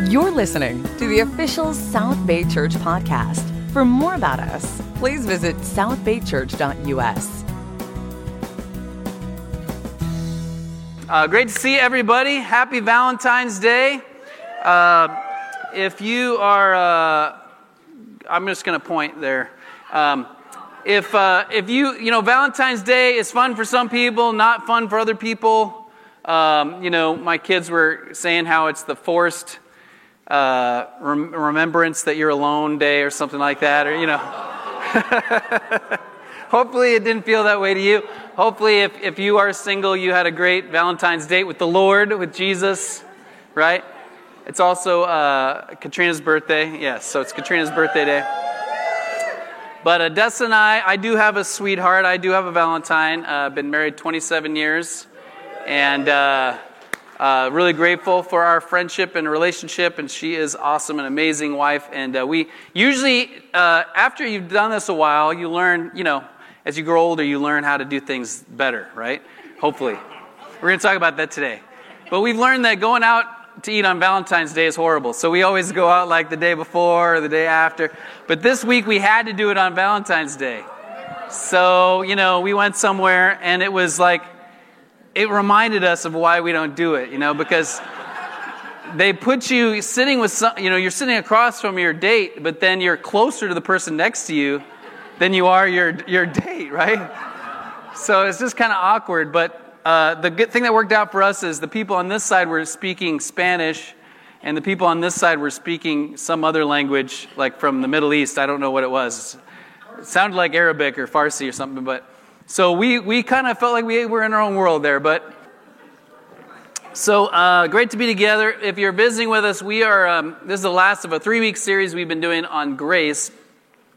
You're listening to the official South Bay Church podcast. For more about us, please visit southbaychurch.us. Great to see everybody. Happy Valentine's Day. If you are, I'm just going to point there. If you know, Valentine's Day is fun for some people, not fun for other people. You know, my kids were saying how it's the forced remembrance that you're alone day or something like that, or you know. Hopefully it didn't feel that way to you. Hopefully if you are single, you had a great Valentine's date with the Lord, with Jesus, right? It's also Katrina's birthday. Yes, yeah, so it's Katrina's birthday day. But Dessa and I do have a sweetheart. I do have a Valentine. I've been married 27 years. And really grateful for our friendship and relationship, and she is awesome, an amazing wife. And we usually, after you've done this a while, you learn, you know, as you grow older, you learn how to do things better, right? Hopefully. We're going to talk about that today. But we've learned that going out to eat on Valentine's Day is horrible. So we always go out like the day before or the day after. But this week we had to do it on Valentine's Day. So, you know, we went somewhere and it was like, it reminded us of why we don't do it, you know, because they put you sitting with some, you know, you're sitting across from your date, but then you're closer to the person next to you than you are your date, right? So it's just kind of awkward, but the good thing that worked out for us is the people on this side were speaking Spanish, and the people on this side were speaking some other language, like from the Middle East. I don't know what it was. It sounded like Arabic or Farsi or something, but so we kind of felt like we were in our own world there, but so great to be together. If you're visiting with us, we are, this is the last of a 3-week series we've been doing on grace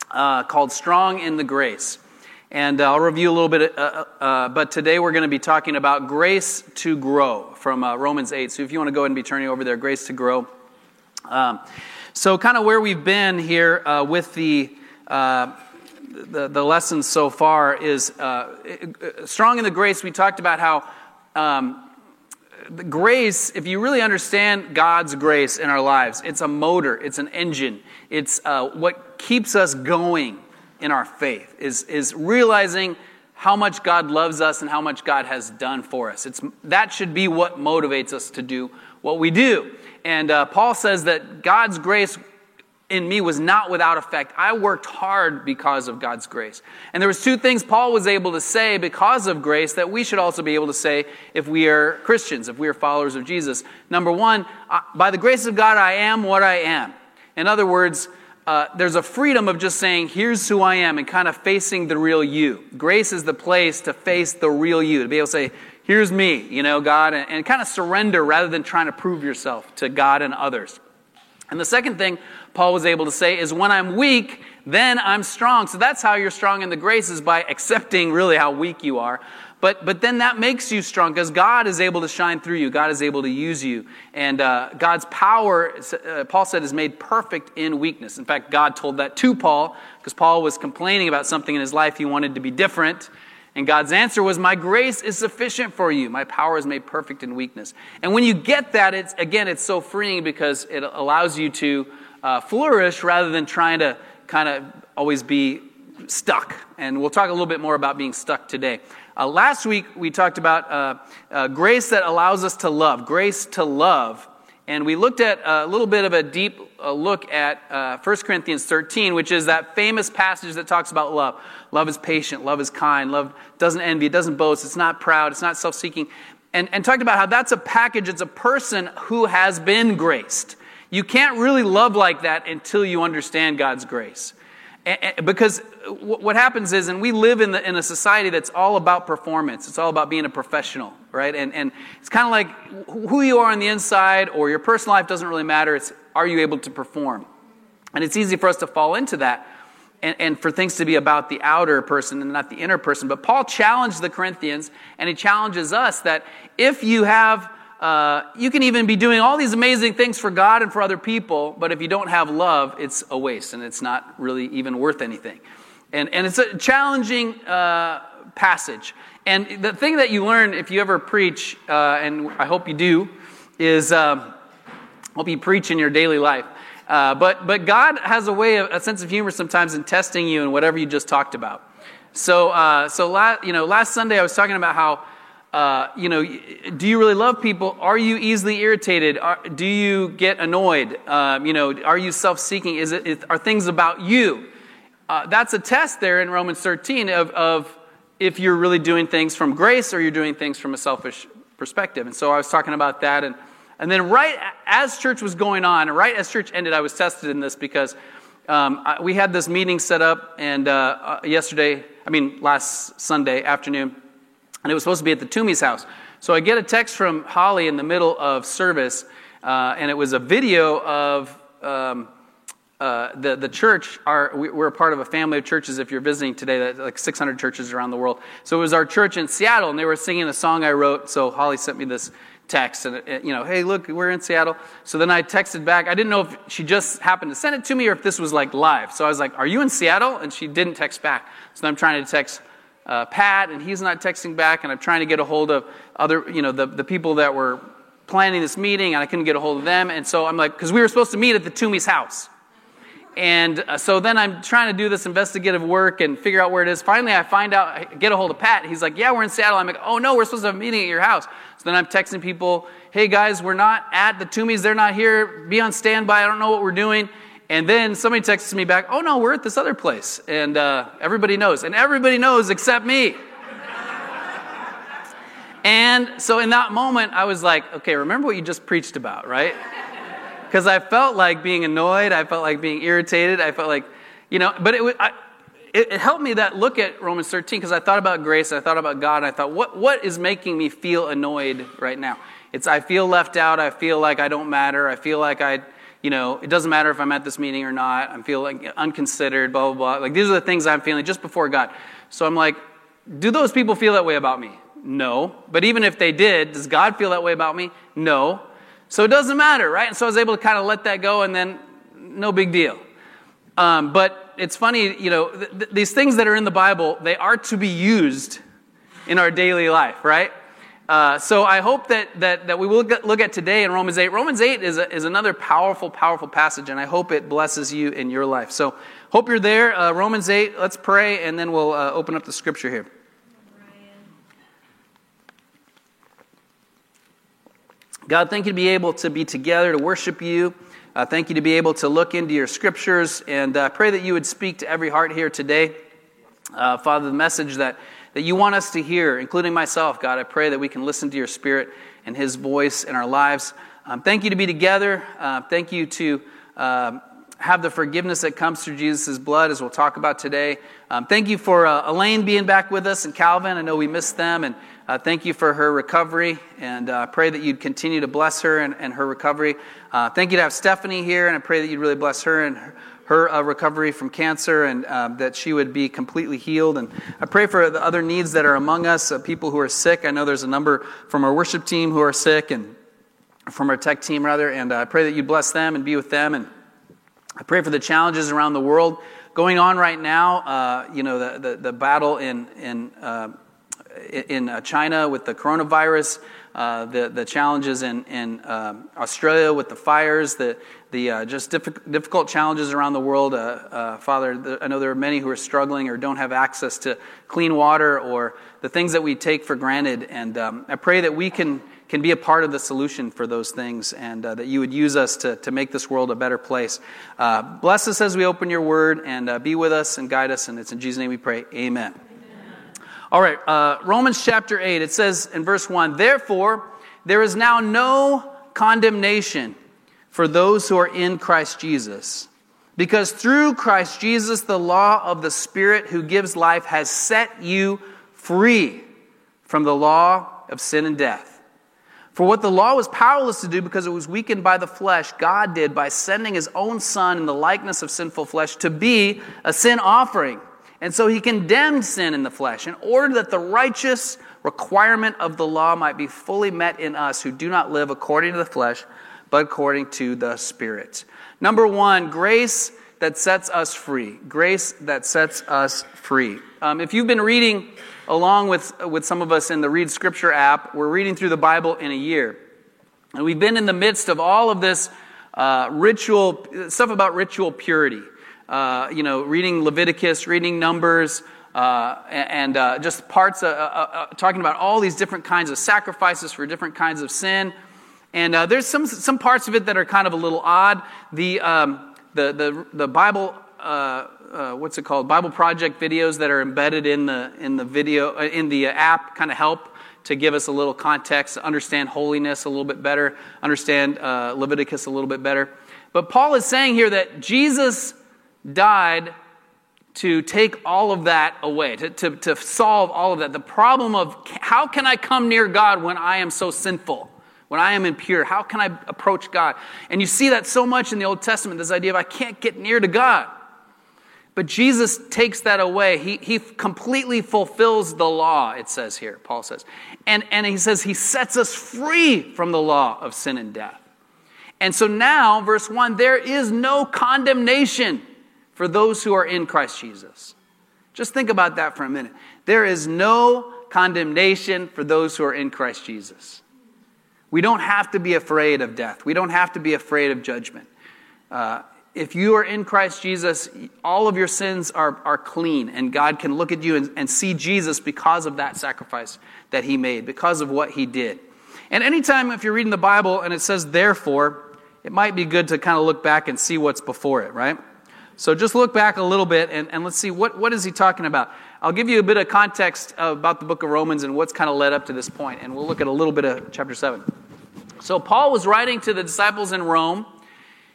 called Strong in the Grace, and I'll review a little bit, but today we're going to be talking about Grace to Grow from Romans 8, so if you want to go ahead and be turning over there, Grace to Grow. So kind of where we've been here with the lesson so far is strong in the grace. We talked about how the grace, if you really understand God's grace in our lives, it's a motor, it's an engine, it's what keeps us going in our faith, is realizing how much God loves us and how much God has done for us. It's that should be what motivates us to do what we do. And Paul says that God's grace in me was not without effect. I worked hard because of God's grace. And there was two things Paul was able to say because of grace that we should also be able to say if we are Christians, if we are followers of Jesus. Number one, by the grace of God, I am what I am. In other words, there's a freedom of just saying, here's who I am, and kind of facing the real you. Grace is the place to face the real you, to be able to say, here's me, you know, God, and kind of surrender rather than trying to prove yourself to God and others. And the second thing Paul was able to say is, when I'm weak, then I'm strong. So that's how you're strong in the grace, is by accepting really how weak you are. But then that makes you strong because God is able to shine through you. God is able to use you. And God's power, Paul said, is made perfect in weakness. In fact, God told that to Paul because Paul was complaining about something in his life. He wanted to be different. And God's answer was, my grace is sufficient for you. My power is made perfect in weakness. And when you get that, it's again, it's so freeing because it allows you to flourish rather than trying to kind of always be stuck. And we'll talk a little bit more about being stuck today. Last week, we talked about grace that allows us to love, grace to love. And we looked at a little bit of a deep look at 1 Corinthians 13, which is that famous passage that talks about love. Love is patient, love is kind, love doesn't envy, it doesn't boast, it's not proud, it's not self-seeking. And talked about how that's a package, it's a person who has been graced. You can't really love like that until you understand God's grace. Because what happens is, and we live in a society that's all about performance. It's all about being a professional, right? And it's kind of like who you are on the inside or your personal life doesn't really matter. It's, are you able to perform? And it's easy for us to fall into that and for things to be about the outer person and not the inner person. But Paul challenged the Corinthians, and he challenges us that if you have... you can even be doing all these amazing things for God and for other people, but if you don't have love, it's a waste, and it's not really even worth anything. And it's a challenging passage. And the thing that you learn if you ever preach, and I hope you do, is hope you preach in your daily life. But God has a way, a sense of humor sometimes in testing you in whatever you just talked about. So last Sunday I was talking about how, do you really love people? Are you easily irritated? Do you get annoyed? Are you self-seeking? Are things about you? That's a test there in Romans 13 of if you're really doing things from grace or you're doing things from a selfish perspective. And so I was talking about that. And then right as church was going on, right as church ended, I was tested in this because we had this meeting set up and last Sunday afternoon, and it was supposed to be at the Toomey's house. So I get a text from Holly in the middle of service, and it was a video of the church. We're a part of a family of churches, if you're visiting today, that's like 600 churches around the world. So it was our church in Seattle, and they were singing a song I wrote, so Holly sent me this text, and hey, look, we're in Seattle. So then I texted back. I didn't know if she just happened to send it to me or if this was like live. So I was like, are you in Seattle? And she didn't text back. So then I'm trying to text Pat, and he's not texting back, and I'm trying to get a hold of other, the people that were planning this meeting, and I couldn't get a hold of them. And so I'm like, because we were supposed to meet at the Toomey's house. And so then I'm trying to do this investigative work and figure out where it is. Finally, I get a hold of Pat. He's like, yeah, we're in Seattle. I'm like, oh, no, we're supposed to have a meeting at your house. So then I'm texting people, hey, guys, we're not at the Toomeys. They're not here. Be on standby. I don't know what we're doing. And then somebody texts me back, oh, no, we're at this other place. And everybody knows. And everybody knows except me. And so in that moment, I was like, okay, remember what you just preached about, right? Because I felt like being annoyed, I felt like being irritated, I felt like, but it helped me that look at Romans 13, because I thought about grace, I thought about God, and I thought, what is making me feel annoyed right now? It's I feel left out, I feel like I don't matter, I feel like it doesn't matter if I'm at this meeting or not, I feel like unconsidered, blah, blah, blah. Like these are the things I'm feeling just before God. So I'm like, do those people feel that way about me? No. But even if they did, does God feel that way about me? No. So it doesn't matter, right? And so I was able to kind of let that go, and then no big deal. But it's funny, these things that are in the Bible, they are to be used in our daily life, right? So I hope that we will look at today in Romans 8. Romans 8 is another powerful, powerful passage, and I hope it blesses you in your life. So hope you're there. Romans 8, let's pray, and then we'll open up the scripture here. God, thank you to be able to be together to worship you. Thank you to be able to look into your scriptures. And I pray that you would speak to every heart here today. Father, the message that you want us to hear, including myself, God, I pray that we can listen to your Spirit and his voice in our lives. Thank you to be together. Thank you to have the forgiveness that comes through Jesus' blood, as we'll talk about today. Thank you for Elaine being back with us and Calvin. I know we missed them. And thank you for her recovery, and I pray that you'd continue to bless her and her recovery. Thank you to have Stephanie here, and I pray that you'd really bless her and her recovery from cancer, and that she would be completely healed. And I pray for the other needs that are among us, people who are sick. I know there's a number from our worship team who are sick, and from our tech team, rather, and I pray that you'd bless them and be with them. And I pray for the challenges around the world going on right now, the battle in China with the coronavirus, the challenges in Australia with the fires, the just difficult challenges around the world. Father, I know there are many who are struggling or don't have access to clean water or the things that we take for granted. And I pray that we can be a part of the solution for those things, and that you would use us to make this world a better place. Bless us as we open your word, and be with us and guide us. And it's in Jesus' name we pray. Amen. All right, Romans chapter 8, it says in verse 1, therefore, there is now no condemnation for those who are in Christ Jesus, because through Christ Jesus, the law of the Spirit who gives life has set you free from the law of sin and death. For what the law was powerless to do because it was weakened by the flesh, God did by sending his own Son in the likeness of sinful flesh to be a sin offering. And so he condemned sin in the flesh in order that the righteous requirement of the law might be fully met in us who do not live according to the flesh, but according to the Spirit. Number one, grace that sets us free. Grace that sets us free. If you've been reading along with some of us in the Read Scripture app, we're reading through the Bible in a year. And we've been in the midst of all of this ritual stuff about ritual purity. Reading Leviticus, reading Numbers, and just parts talking about all these different kinds of sacrifices for different kinds of sin. And there's some parts of it that are kind of a little odd. The Bible Bible Project videos that are embedded in the video in the app kind of help to give us a little context, understand holiness a little bit better, understand Leviticus a little bit better. But Paul is saying here that Jesus died to take all of that away, to solve all of that. The problem of how can I come near God when I am so sinful? When I am impure, how can I approach God? And you see that so much in the Old Testament, this idea of I can't get near to God. But Jesus takes that away. He completely fulfills the law, it says here, Paul says. And he says he sets us free from the law of sin and death. And so now, verse 1, there is no condemnation for those who are in Christ Jesus. Just think about that for a minute. There is no condemnation for those who are in Christ Jesus. We don't have to be afraid of death. We don't have to be afraid of judgment. If you are in Christ Jesus, all of your sins are clean, and God can look at you and see Jesus because of that sacrifice that he made, because of what he did. And anytime if you're reading the Bible and it says therefore, it might be good to kind of look back and see what's before it, right? So just look back a little bit and let's see what is he talking about. I'll give you a bit of context about the book of Romans and what's kind of led up to this point, and we'll look at a little bit of chapter 7. So Paul was writing to the disciples in Rome.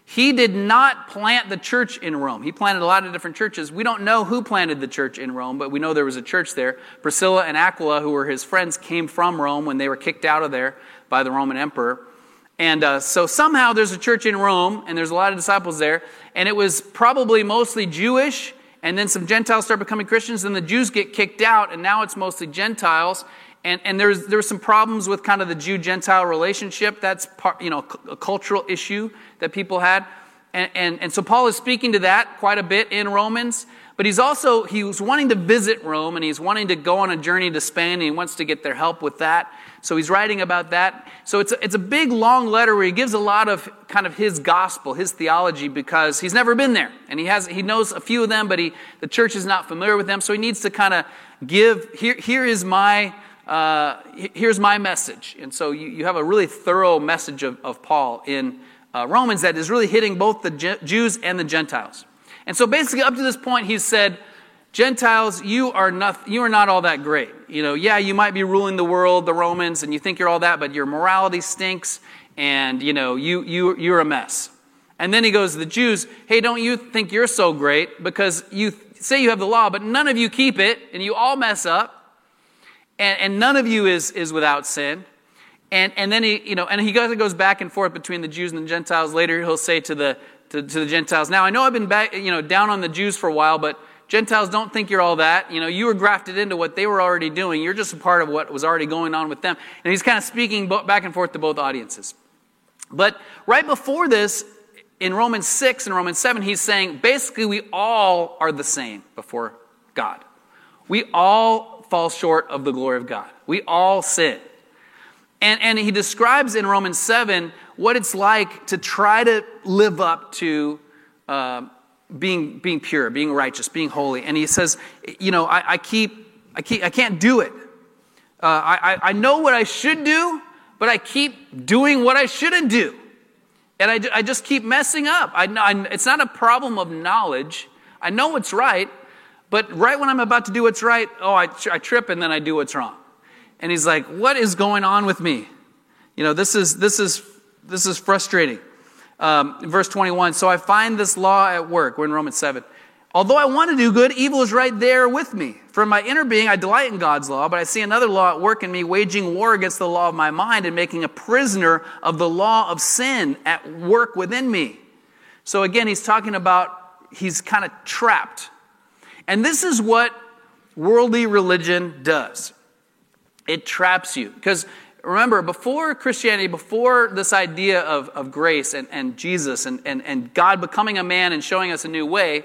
He did not plant the church in Rome. He planted a lot of different churches. We don't know who planted the church in Rome, but we know there was a church there. Priscilla and Aquila, who were his friends, came from Rome when they were kicked out of there by the Roman emperor. And so somehow there's a church in Rome, and there's a lot of disciples there, and it was probably mostly Jewish, and then some Gentiles start becoming Christians, and the Jews get kicked out, and now it's mostly Gentiles, and there's some problems with kind of the Jew-Gentile relationship. That's a cultural issue that people had, and so Paul is speaking to that quite a bit in Romans, but he was wanting to visit Rome, and he's wanting to go on a journey to Spain, and he wants to get their help with that. So he's writing about that. So it's a big, long letter where he gives a lot of kind of his gospel, his theology, because he's never been there. And he knows a few of them, but the church is not familiar with them. So he needs to kind of give, here's my message. And so you have a really thorough message of Paul in Romans that is really hitting both the Jews and the Gentiles. And so basically up to this point he said, Gentiles, you are not all that great. You might be ruling the world, the Romans, and you think you're all that, but your morality stinks, and you're a mess. And then he goes to the Jews, hey, don't you think you're so great because you say you have the law, but none of you keep it, and you all mess up, and none of you is without sin. And then he goes back and forth between the Jews and the Gentiles. Later he'll say to the Gentiles, now I know I've been down on the Jews for a while, but Gentiles, don't think you're all that. You were grafted into what they were already doing. You're just a part of what was already going on with them. And he's kind of speaking back and forth to both audiences. But right before this, in Romans 6 and Romans 7, he's saying, basically, we all are the same before God. We all fall short of the glory of God. We all sin. And he describes in Romans 7 what it's like to try to live up to being pure, being righteous, being holy. And he says, I can't do it. I know what I should do, but I keep doing what I shouldn't do. And I just keep messing up. It's not a problem of knowledge. I know what's right, but right when I'm about to do what's right, I trip and then I do what's wrong. And he's like, what is going on with me? This is frustrating. Verse 21, so I find this law at work. We're in Romans 7. Although I want to do good, evil is right there with me. From my inner being, I delight in God's law, but I see another law at work in me, waging war against the law of my mind and making a prisoner of the law of sin at work within me. So again, he's talking about he's kind of trapped. And this is what worldly religion does. It traps you. Because remember, before Christianity, before this idea of grace and Jesus and God becoming a man and showing us a new way,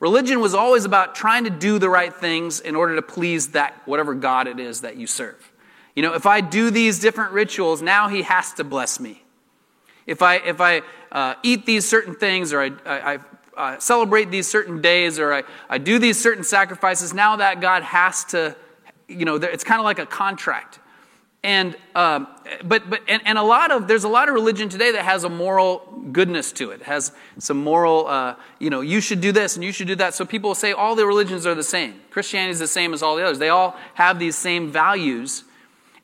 religion was always about trying to do the right things in order to please that whatever God it is that you serve. If I do these different rituals, now he has to bless me. If I eat these certain things, or I celebrate these certain days, or I do these certain sacrifices, now that God has to, you know, it's kind of like a contract. And but a lot of religion today that has a moral goodness to it, has some moral, you should do this and you should do that. So people say all the religions are the same. Christianity is the same as all the others. They all have these same values,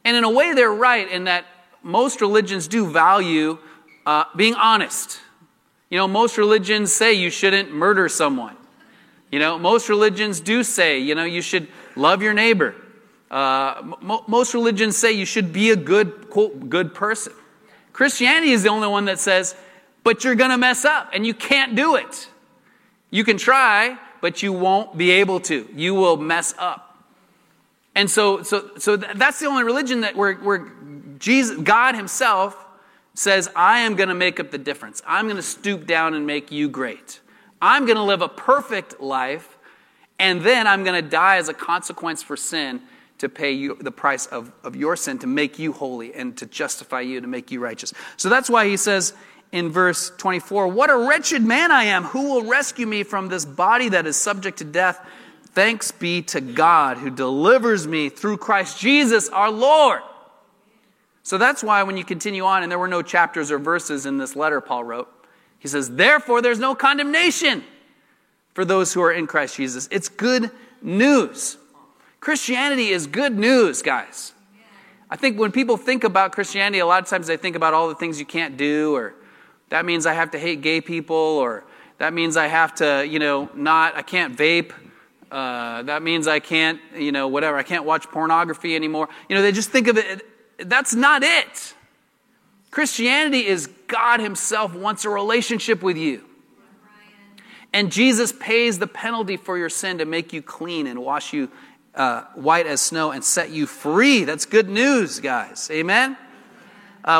and in a way they're right in that most religions do value being honest. You know, most religions say you shouldn't murder someone. You know, most religions do say, you know, you should love your neighbor. Most religions say you should be a good, quote, good person. Christianity is the only one that says, but you're going to mess up and you can't do it. You can try, but you won't be able to. You will mess up. And so that's the only religion that where Jesus, God himself says, I am going to make up the difference. I'm going to stoop down and make you great. I'm going to live a perfect life, and then I'm going to die as a consequence for sin, to pay you the price of your sin, to make you holy and to justify you, to make you righteous. So that's why he says in verse 24, what a wretched man I am! Who will rescue me from this body that is subject to death? Thanks be to God who delivers me through Christ Jesus our Lord. So that's why when you continue on, and there were no chapters or verses in this letter Paul wrote, he says, therefore there's no condemnation for those who are in Christ Jesus. It's good news. Christianity is good news, guys. I think when people think about Christianity, a lot of times they think about all the things you can't do, or that means I have to hate gay people, or that means I have to, I can't vape. That means I can't, whatever. I can't watch pornography anymore. They just think of it. That's not it. Christianity is God himself wants a relationship with you. And Jesus pays the penalty for your sin to make you clean and wash you white as snow and set you free. That's good news, guys. Amen?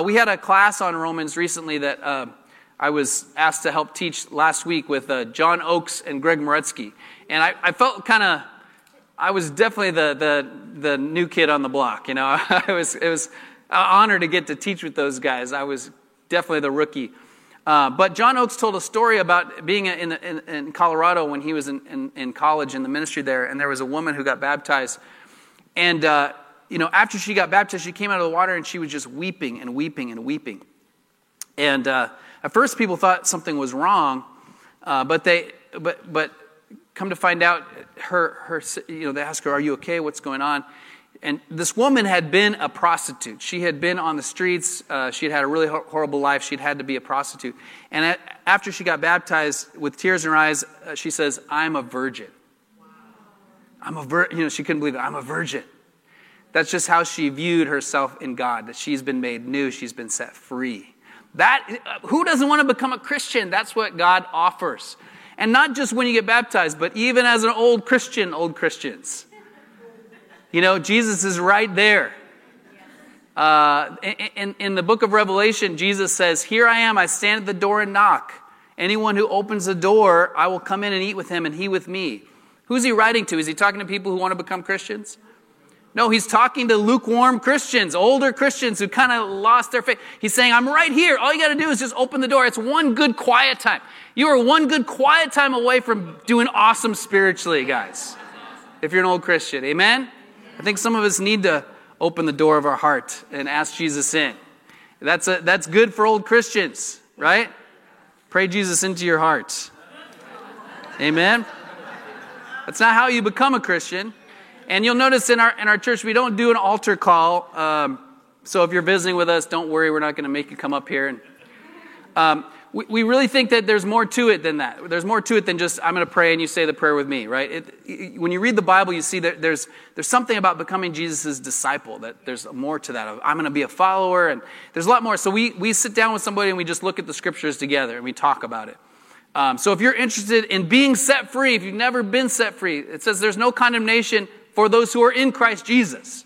We had a class on Romans recently that I was asked to help teach last week with John Oakes and Greg Moretsky. And I felt kind of, I was definitely the new kid on the block, It was an honor to get to teach with those guys. I was definitely the rookie. But John Oakes told a story about being in Colorado when he was in college in the ministry there, and there was a woman who got baptized. And, after she got baptized, she came out of the water and she was just weeping and weeping and weeping. And at first people thought something was wrong, but come to find out, they asked her, are you okay? What's going on? And this woman had been a prostitute. She had been on the streets. She had had a really horrible life. She'd had to be a prostitute. And after she got baptized, with tears in her eyes, she says, I'm a virgin. Wow. I'm a virgin. She couldn't believe it. I'm a virgin. That's just how she viewed herself in God, that she's been made new. She's been set free. Who doesn't want to become a Christian? That's what God offers. And not just when you get baptized, but even as an old Christians. Jesus is right there. In the book of Revelation, Jesus says, here I am, I stand at the door and knock. Anyone who opens the door, I will come in and eat with him and he with me. Who's he writing to? Is he talking to people who want to become Christians? No, he's talking to lukewarm Christians, older Christians who kind of lost their faith. He's saying, I'm right here. All you got to do is just open the door. It's one good quiet time. You are one good quiet time away from doing awesome spiritually, guys. If you're an old Christian, amen? I think some of us need to open the door of our heart and ask Jesus in. That's good for old Christians, right? Pray Jesus into your heart. Amen? That's not how you become a Christian. And you'll notice in our church, we don't do an altar call. So if you're visiting with us, don't worry. We're not going to make you come up here. And we really think that there's more to it than that. There's more to it than just, I'm going to pray and you say the prayer with me, right? When you read the Bible, you see that there's something about becoming Jesus' disciple, that there's more to that. I'm going to be a follower, and there's a lot more. So we sit down with somebody and we just look at the scriptures together and we talk about it. So if you're interested in being set free, if you've never been set free, it says there's no condemnation for those who are in Christ Jesus.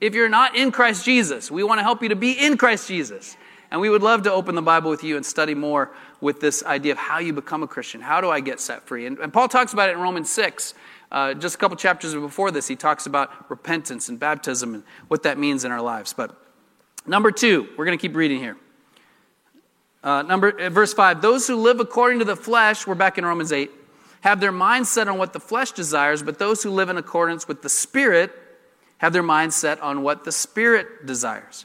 If you're not in Christ Jesus, we want to help you to be in Christ Jesus. And we would love to open the Bible with you and study more with this idea of how you become a Christian. How do I get set free? And Paul talks about it in Romans 6. Just a couple chapters before this, he talks about repentance and baptism and what that means in our lives. But number 2, we're going to keep reading here. Verse 5, those who live according to the flesh, we're back in Romans 8, have their mind set on what the flesh desires, but those who live in accordance with the Spirit have their mind set on what the Spirit desires.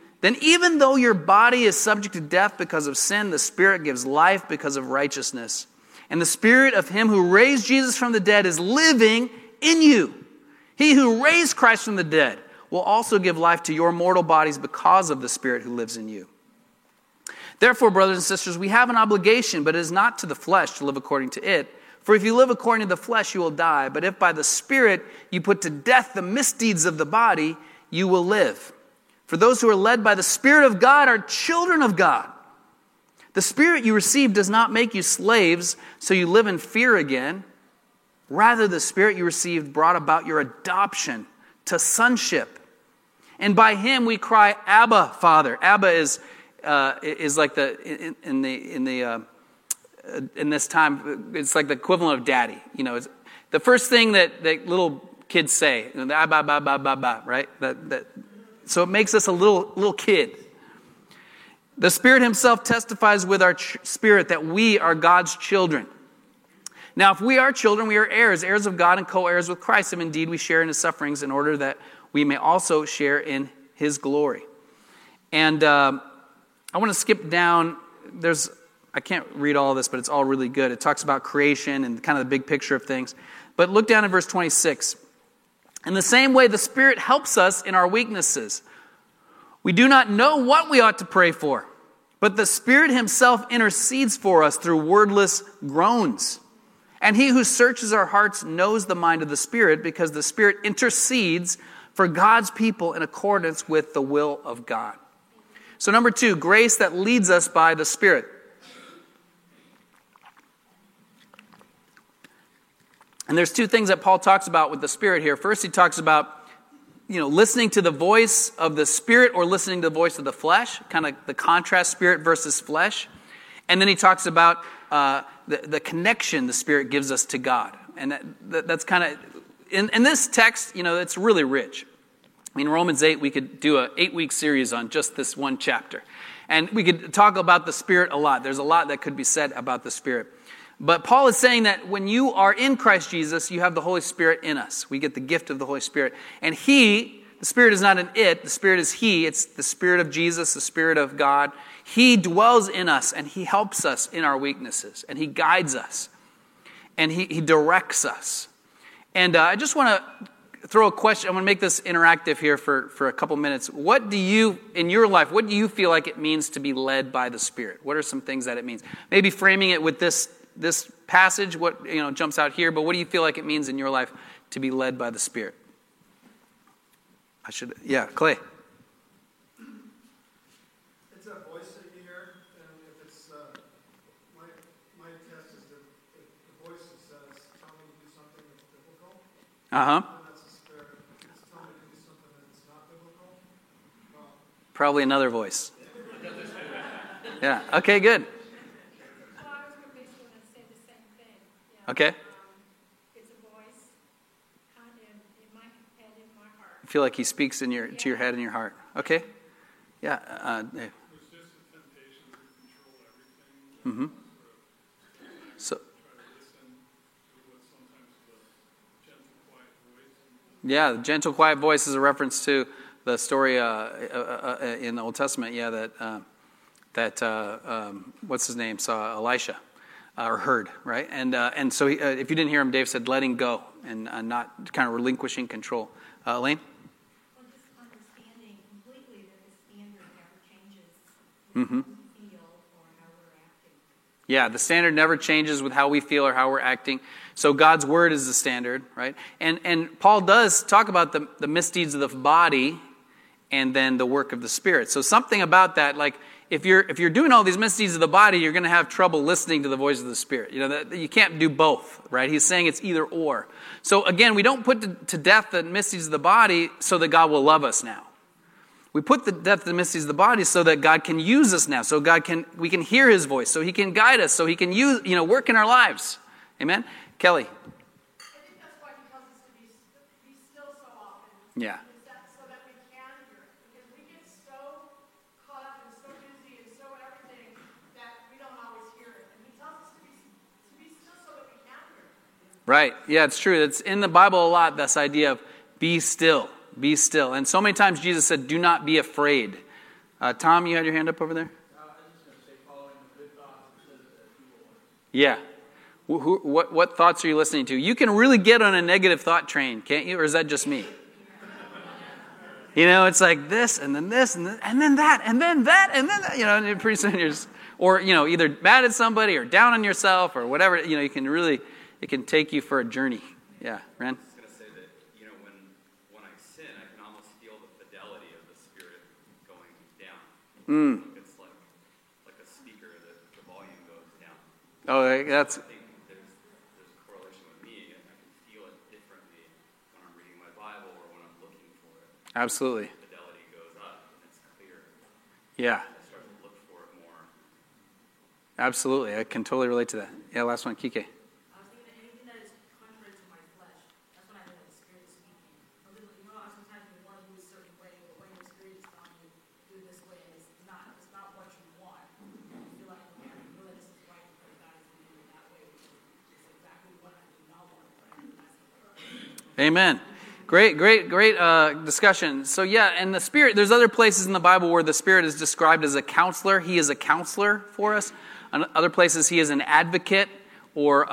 then even though your body is subject to death because of sin, the Spirit gives life because of righteousness. And the Spirit of him who raised Jesus from the dead is living in you. He who raised Christ from the dead will also give life to your mortal bodies because of the Spirit who lives in you. Therefore, brothers and sisters, we have an obligation, but it is not to the flesh to live according to it. For if you live according to the flesh, you will die. But if by the Spirit you put to death the misdeeds of the body, you will live. For those who are led by the Spirit of God are children of God. The Spirit you received does not make you slaves, so you live in fear again. Rather, the Spirit you received brought about your adoption to sonship. And by him we cry, Abba, Father. Abba is like in this time, it's like the equivalent of daddy. You know, it's the first thing that little kids say, you know, the Abba, Abba, Abba, Abba, right? So it makes us a little kid. The Spirit himself testifies with our spirit that we are God's children. Now, if we are children, we are heirs, heirs of God and co-heirs with Christ, if indeed we share in his sufferings in order that we may also share in his glory. And I want to skip down. I can't read all of this, but it's all really good. It talks about creation and kind of the big picture of things. But look down at verse 26. In the same way, the Spirit helps us in our weaknesses. We do not know what we ought to pray for, but the Spirit himself intercedes for us through wordless groans. And he who searches our hearts knows the mind of the Spirit, because the Spirit intercedes for God's people in accordance with the will of God. So number 2, grace that leads us by the Spirit. And there's 2 things that Paul talks about with the Spirit here. First, he talks about, listening to the voice of the Spirit or listening to the voice of the flesh, kind of the contrast, Spirit versus flesh. And then he talks about the connection the Spirit gives us to God. And that's kind of, in this text, it's really rich. I mean, Romans 8, we could do an 8-week series on just this one chapter. And we could talk about the Spirit a lot. There's a lot that could be said about the Spirit. But Paul is saying that when you are in Christ Jesus, you have the Holy Spirit in us. We get the gift of the Holy Spirit. And he, the Spirit is not an it, the Spirit is he. It's the Spirit of Jesus, the Spirit of God. He dwells in us, and he helps us in our weaknesses. And he guides us. And he directs us. And I just want to throw a question. I'm going to make this interactive here for a couple minutes. What do you feel like it means to be led by the Spirit? What are some things that it means? Maybe framing it with this passage, what jumps out here, but what do you feel like it means in your life to be led by the Spirit? Clay. It's that voice that you hear, and if it's my test is that if the voice that says, "Tell me to do something that's biblical," that's the Spirit. If it's "Tell me to do something that's not biblical," well, probably another voice. Yeah. Okay. Good. Okay. It's a voice in my head, in my heart. I feel like he speaks to your head and your heart. Okay. Yeah. Dave. There's just a temptation to control everything. So. Try to listen to what sometimes the gentle, quiet voice. Yeah, the gentle, quiet voice is a reference to the story in the Old Testament. Yeah, that what's his name saw Elisha. Or heard, right? And so he, if you didn't hear him, Dave said letting go and not kind of relinquishing control. Elaine? Well, just understanding completely that the standard never changes with how we feel or how we're acting. Yeah, the standard never changes with how we feel or how we're acting. So God's word is the standard, right? And Paul does talk about the misdeeds of the body and then the work of the Spirit. So something about that, like if you're doing all these misdeeds of the body, you're going to have trouble listening to the voice of the Spirit. You know, that, you can't do both, right? He's saying it's either or. So again, we don't put to death the misdeeds of the body so that God will love us now. We put to death the misdeeds of the body so that God can use us now, so we can hear his voice, so he can guide us, so he can use, you know, work in our lives. Amen? Kelly. I think that's why he tells us to be still so often. Yeah. Right. Yeah, it's true. It's in the Bible a lot, this idea of be still, be still. And so many times Jesus said, do not be afraid. Tom, you had your hand up over there? I was just going to say following the good thoughts instead of the evil ones. Yeah. What thoughts are you listening to? You can really get on a negative thought train, can't you? Or is that just me? You know, it's like this, and then that, and then that. You know, and pretty soon you're just, or, you know, either mad at somebody or down on yourself or whatever. You know, you can really... It can take you for a journey. Yeah, Ren? I was going to say that, you know, when I sin, I can almost feel the fidelity of the Spirit going down. It's like a speaker that the volume goes down. Oh, that's... I think there's a correlation with me, and I can feel it differently when I'm reading my Bible or when I'm looking for it. Absolutely. The fidelity goes up, and it's clear. Yeah. I start to look for it more. Absolutely. I can totally relate to that. Yeah, last one, Kike. Amen. Great discussion. So yeah, and the Spirit, there's other places in the Bible where the Spirit is described as a counselor. He is a counselor for us. In other places, he is an advocate, or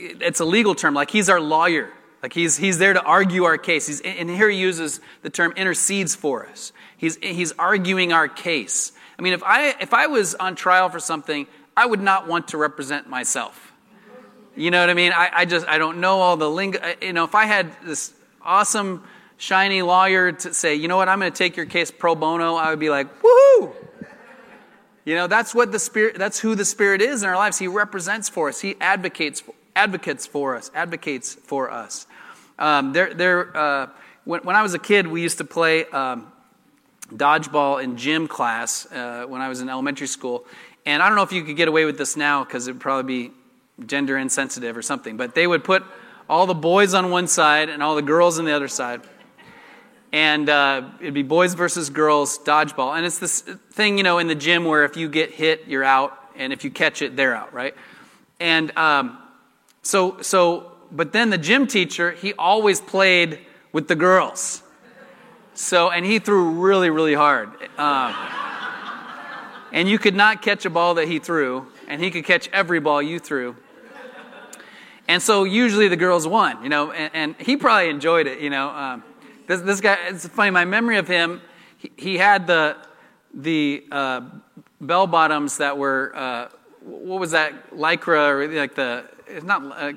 it's a legal term. Like he's our lawyer. Like he's there to argue our case. And here he uses the term intercedes for us. He's arguing our case. I mean, if I was on trial for something, I would not want to represent myself. You know what I mean? I don't know all the lingo. You know, if I had this awesome, shiny lawyer to say, you know what, I'm going to take your case pro bono, I would be like, woohoo! You know, that's what the Spirit. That's who the Spirit is in our lives. He represents for us. He advocates for us. When I was a kid, we used to play dodgeball in gym class when I was in elementary school. And I don't know if you could get away with this now because it would probably be gender insensitive or something, but they would put all the boys on one side and all the girls on the other side, and it'd be boys versus girls dodgeball. And it's this thing, you know, in the gym where if you get hit, you're out, and if you catch it, they're out, right? And but then the gym teacher, he always played with the girls, and he threw really, really hard, and you could not catch a ball that he threw, and he could catch every ball you threw. And so usually the girls won, you know, and he probably enjoyed it, you know. This guy, it's funny, my memory of him, he had the bell bottoms that were, what was that, lycra, or like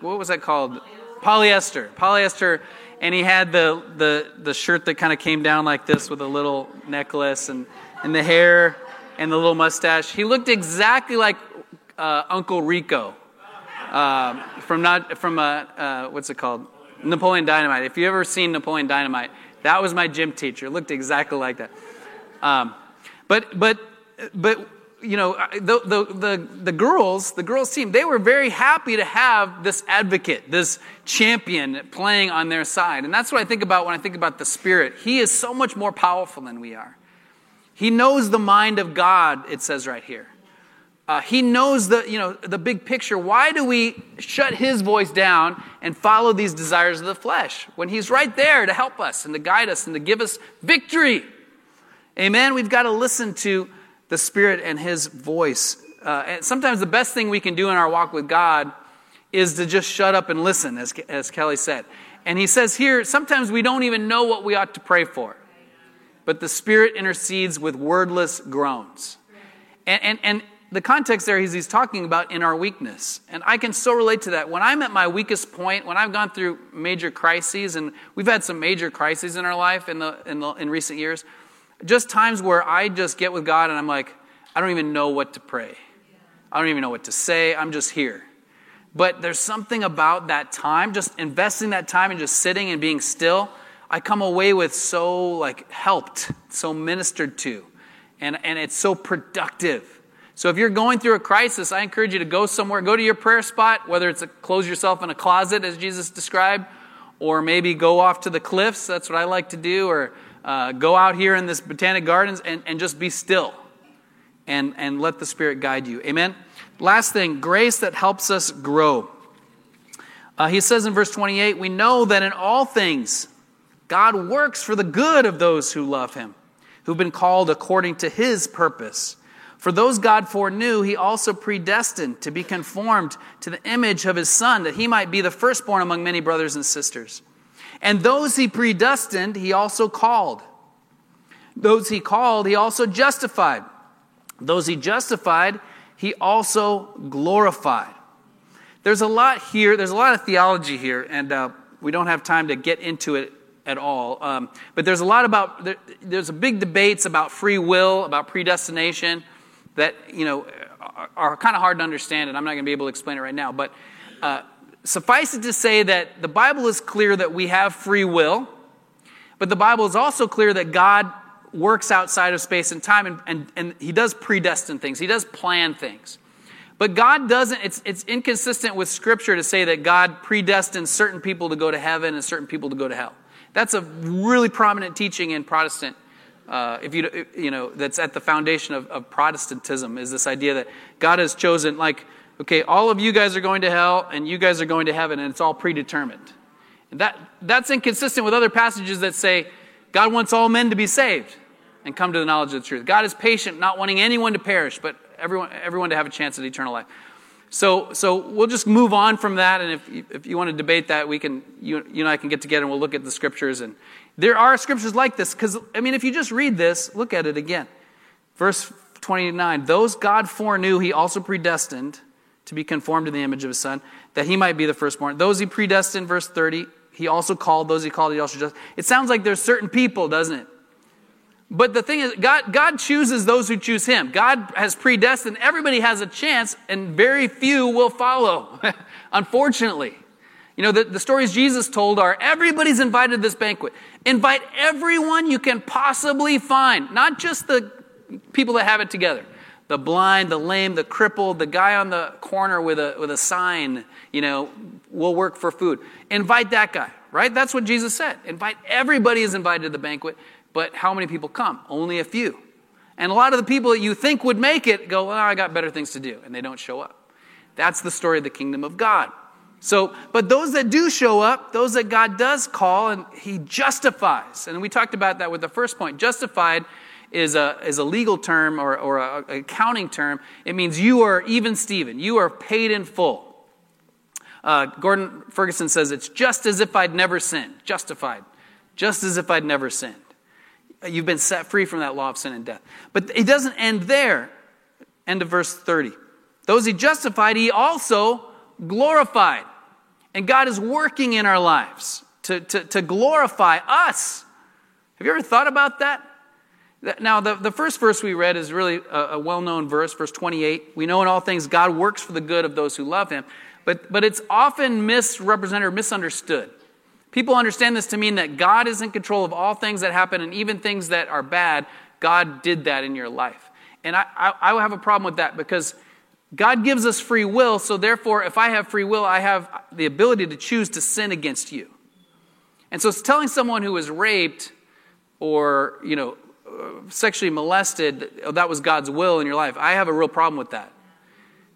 what was that called? Polyester. And he had the shirt that kind of came down like this with a little necklace and the hair and the little mustache. He looked exactly like Uncle Rico. What's it called? Napoleon Dynamite. If you ever seen Napoleon Dynamite, that was my gym teacher. Looked exactly like that. But you know, the girls team, they were very happy to have this advocate, this champion playing on their side. And that's what I think about when I think about the Spirit. He is so much more powerful than we are. He knows the mind of God, it says right here. He knows the big picture. Why do we shut his voice down and follow these desires of the flesh when he's right there to help us and to guide us and to give us victory? Amen. We've got to listen to the Spirit and his voice. And sometimes the best thing we can do in our walk with God is to just shut up and listen, as Kelly said. And he says here, sometimes we don't even know what we ought to pray for, but the Spirit intercedes with wordless groans. And the context there is he's talking about in our weakness. And I can so relate to that. When I'm at my weakest point, when I've gone through major crises, and we've had some major crises in our life in recent years, just times where I just get with God and I'm like, I don't even know what to pray. I don't even know what to say. I'm just here. But there's something about that time, just investing that time and just sitting and being still, I come away with so helped, so ministered to, and it's so productive. So if you're going through a crisis, I encourage you to go somewhere, go to your prayer spot, whether it's close yourself in a closet, as Jesus described, or maybe go off to the cliffs, that's what I like to do, or go out here in this Botanic Gardens and just be still and let the Spirit guide you. Amen? Last thing, grace that helps us grow. He says in verse 28, we know that in all things God works for the good of those who love him, who've been called according to his purpose. For those God foreknew, he also predestined to be conformed to the image of his Son, that he might be the firstborn among many brothers and sisters. And those he predestined, he also called. Those he called, he also justified. Those he justified, he also glorified. There's a lot here. There's a lot of theology here, and we don't have time to get into it at all. But there's a lot about, there's a big debates about free will, about predestination that, are kind of hard to understand, and I'm not going to be able to explain it right now. But suffice it to say that the Bible is clear that we have free will, but the Bible is also clear that God works outside of space and time, and he does predestine things. He does plan things. But God doesn't, it's inconsistent with Scripture to say that God predestines certain people to go to heaven and certain people to go to hell. That's a really prominent teaching in Protestant, that's at the foundation of Protestantism, is this idea that God has chosen, all of you guys are going to hell and you guys are going to heaven, and it's all predetermined. And that's inconsistent with other passages that say God wants all men to be saved and come to the knowledge of the truth. God is patient, not wanting anyone to perish, but everyone to have a chance at eternal life. So we'll just move on from that, and if you want to debate that, we can, you and I can get together and we'll look at the Scriptures. And there are Scriptures like this, because, if you just read this, look at it again. Verse 29, those God foreknew, he also predestined to be conformed to the image of his Son, that he might be the firstborn. Those he predestined, verse 30, he also called. Those he called, he also justified. It sounds like there's certain people, doesn't it? But the thing is, God chooses those who choose him. God has predestined. Everybody has a chance, and very few will follow, unfortunately. The stories Jesus told are, everybody's invited to this banquet. Invite everyone you can possibly find, not just the people that have it together. The blind, the lame, the crippled, the guy on the corner with a sign, we'll work for food. Invite that guy, right? That's what Jesus said. Invite, everybody is invited to the banquet. But how many people come? Only a few. And a lot of the people that you think would make it go, I got better things to do. And they don't show up. That's the story of the kingdom of God. So, but those that do show up, those that God does call, and he justifies. And we talked about that with the first point. Justified is a legal term or an accounting term. It means you are even Stephen. You are paid in full. Gordon Ferguson says, it's just as if I'd never sinned. Justified. Just as if I'd never sinned. You've been set free from that law of sin and death. But it doesn't end there. End of verse 30. Those he justified, he also glorified. And God is working in our lives to glorify us. Have you ever thought about that? Now, the first verse we read is really a well-known verse, verse 28. We know in all things God works for the good of those who love him. But it's often misrepresented or misunderstood. People understand this to mean that God is in control of all things that happen, and even things that are bad. God did that in your life. And I have a problem with that, because God gives us free will, so therefore, if I have free will, I have the ability to choose to sin against you. And so it's telling someone who was raped or, sexually molested, that was God's will in your life. I have a real problem with that.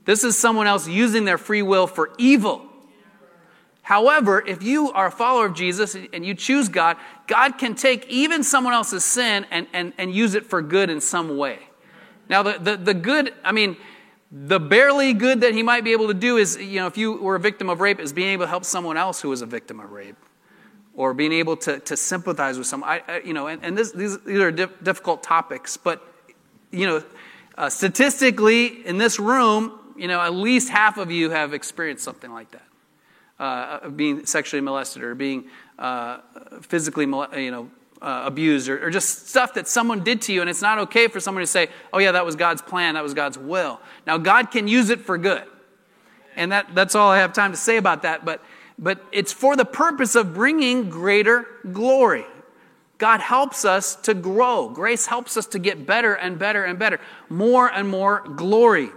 This is someone else using their free will for evil. However, if you are a follower of Jesus and you choose God, God can take even someone else's sin and use it for good in some way. Now, the good, the barely good that he might be able to do is, if you were a victim of rape, is being able to help someone else who was a victim of rape. Or being able to sympathize with someone. These are difficult topics. But, statistically, in this room, at least half of you have experienced something like that. Being sexually molested or being physically, abused or just stuff that someone did to you, and it's not okay for someone to say, oh yeah, that was God's plan, that was God's will. Now God can use it for good. And that's all I have time to say about that, but it's for the purpose of bringing greater glory. God helps us to grow. Grace helps us to get better and better and better. More and more glory.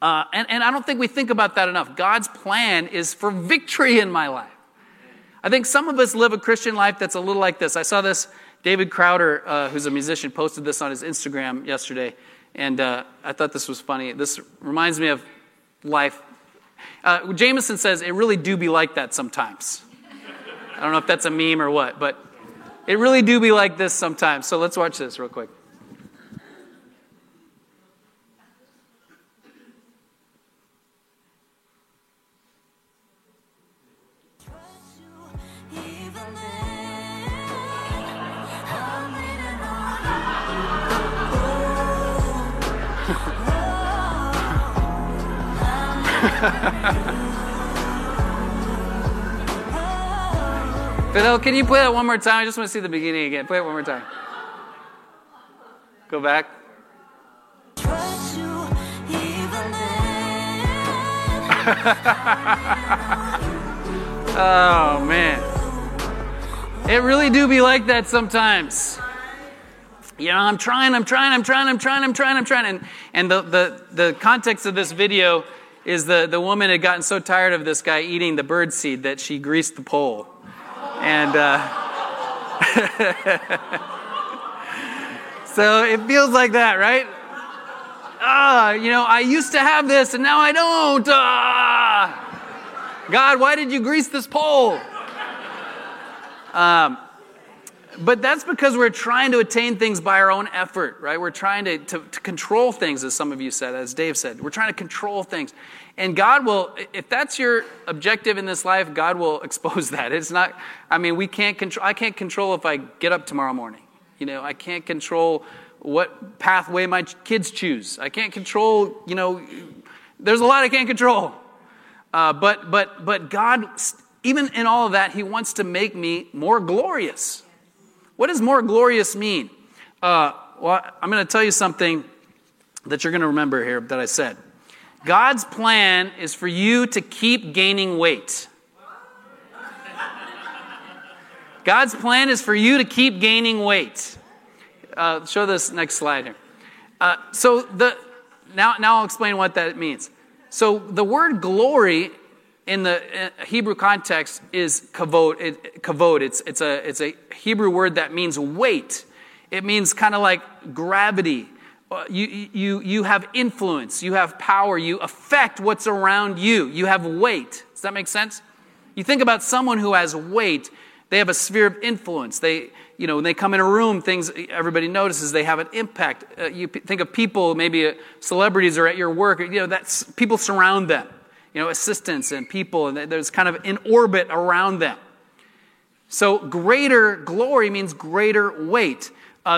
And I don't think we think about that enough. God's plan is for victory in my life. I think some of us live a Christian life that's a little like this. I saw this. David Crowder, who's a musician, posted this on his Instagram yesterday. And I thought this was funny. This reminds me of life. Jameson says, it really do be like that sometimes. I don't know if that's a meme or what, but it really do be like this sometimes. So let's watch this real quick. Fidel, can you play that one more time? I just want to see the beginning again. Play it one more time. Go back. Oh, man. It really do be like that sometimes. You know, I'm trying. And the context of this video is the woman had gotten so tired of this guy eating the bird seed that she greased the pole. And so it feels like that, right? You know, I used to have this and now I don't. God, why did you grease this pole? But that's because we're trying to attain things by our own effort, right? We're trying to control things, as some of you said, as Dave said. We're trying to control things. And God will, if that's your objective in this life, God will expose that. It's not, I mean, we can't control, I can't control if I get up tomorrow morning. You know, I can't control what pathway my kids choose. I can't control, you know, there's a lot I can't control. But God, even in all of that, he wants to make me more glorious. What does more glorious mean? Well, I'm going to tell you something that you're going to remember here that I said. God's plan is for you to keep gaining weight. God's plan is for you to keep gaining weight. Show this next slide here. So now I'll explain what that means. So the word glory in the Hebrew context is kavod. It's a Hebrew word that means weight. It means kind of like gravity. You have influence. You have power. You affect what's around you. You have weight. Does that make sense? You think about someone who has weight. They have a sphere of influence. They, you know, when they come in a room, things everybody notices. They have an impact. You think of people, maybe celebrities are at your work. You know, that's people surround them. You know, assistants and people, and there's kind of an orbit around them. So greater glory means greater weight.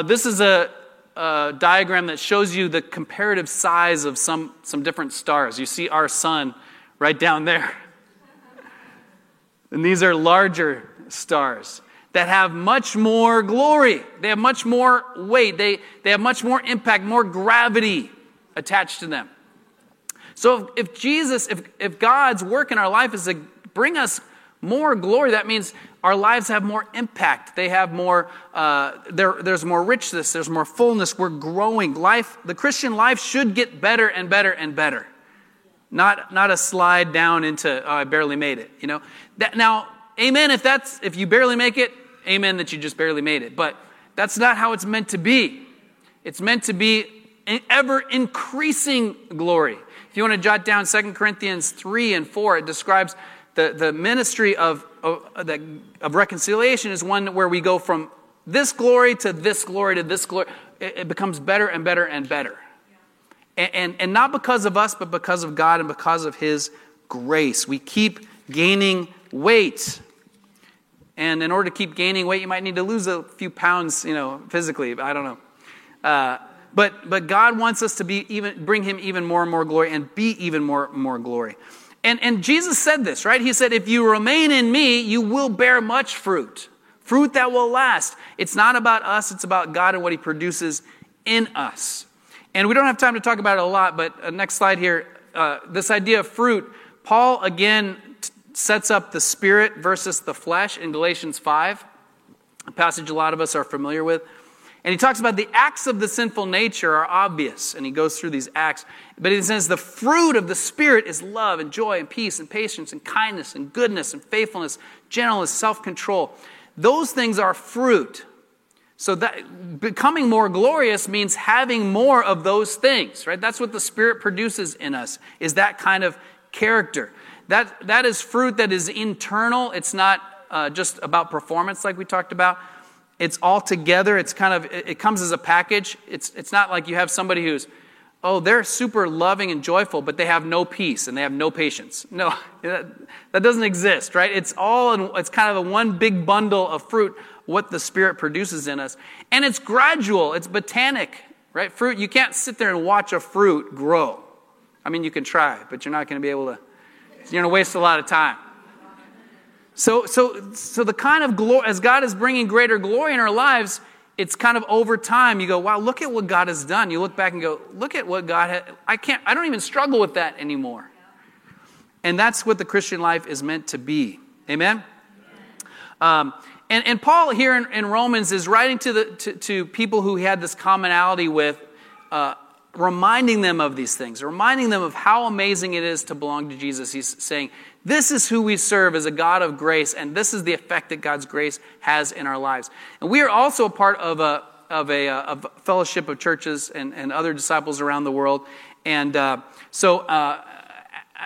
This is a diagram that shows you the comparative size of some different stars. You see our sun right down there. And these are larger stars that have much more glory. They have much more weight. They have much more impact, more gravity attached to them. So if God's work in our life is to bring us more glory, that means our lives have more impact. They have more, there's more richness, there's more fullness. We're growing. Life, the Christian life should get better and better and better. Not a slide down into, oh, I barely made it, you know. Now, amen if you barely make it, amen that you just barely made it. But that's not how it's meant to be. It's meant to be ever-increasing glory. If you want to jot down 2 Corinthians 3 and 4, it describes the ministry of reconciliation is one where we go from this glory to this glory to this glory. It becomes better and better and better. And not because of us, but because of God and because of his grace. We keep gaining weight. And in order to keep gaining weight, you might need to lose a few pounds, you know, physically. I don't know. But God wants us to be bring him even more and more glory and be even more glory. And Jesus said this, right? He said, if you remain in me, you will bear much fruit. Fruit that will last. It's not about us. It's about God and what he produces in us. And we don't have time to talk about it a lot, but next slide here. This idea of fruit, Paul again sets up the spirit versus the flesh in Galatians 5, a passage a lot of us are familiar with. And he talks about the acts of the sinful nature are obvious, and he goes through these acts. But he says the fruit of the Spirit is love and joy and peace and patience and kindness and goodness and faithfulness, gentleness, self-control. Those things are fruit. So that becoming more glorious means having more of those things, right? That's what the Spirit produces in us, is that kind of character. That is fruit that is internal. It's not just about performance like we talked about. It's all together. It's kind of, it comes as a package. It's not like you have somebody who's, oh, they're super loving and joyful, but they have no peace and they have no patience. No, that doesn't exist, right? It's all, it's kind of a one big bundle of fruit, what the Spirit produces in us. And it's gradual. It's botanic, right? Fruit, you can't sit there and watch a fruit grow. I mean, you can try, but you're not going to be able to, you're going to waste a lot of time. So the kind of glory, as God is bringing greater glory in our lives, it's kind of over time. You go, wow, look at what God has done. You look back and go, look at what God has, I don't even struggle with that anymore. And that's what the Christian life is meant to be. Amen? And Paul here in Romans is writing to people who he had this commonality with, reminding them of these things, reminding them of how amazing it is to belong to Jesus. He's saying, this is who we serve as a God of grace, and this is the effect that God's grace has in our lives. And we are also a part of a fellowship of churches and other disciples around the world. And so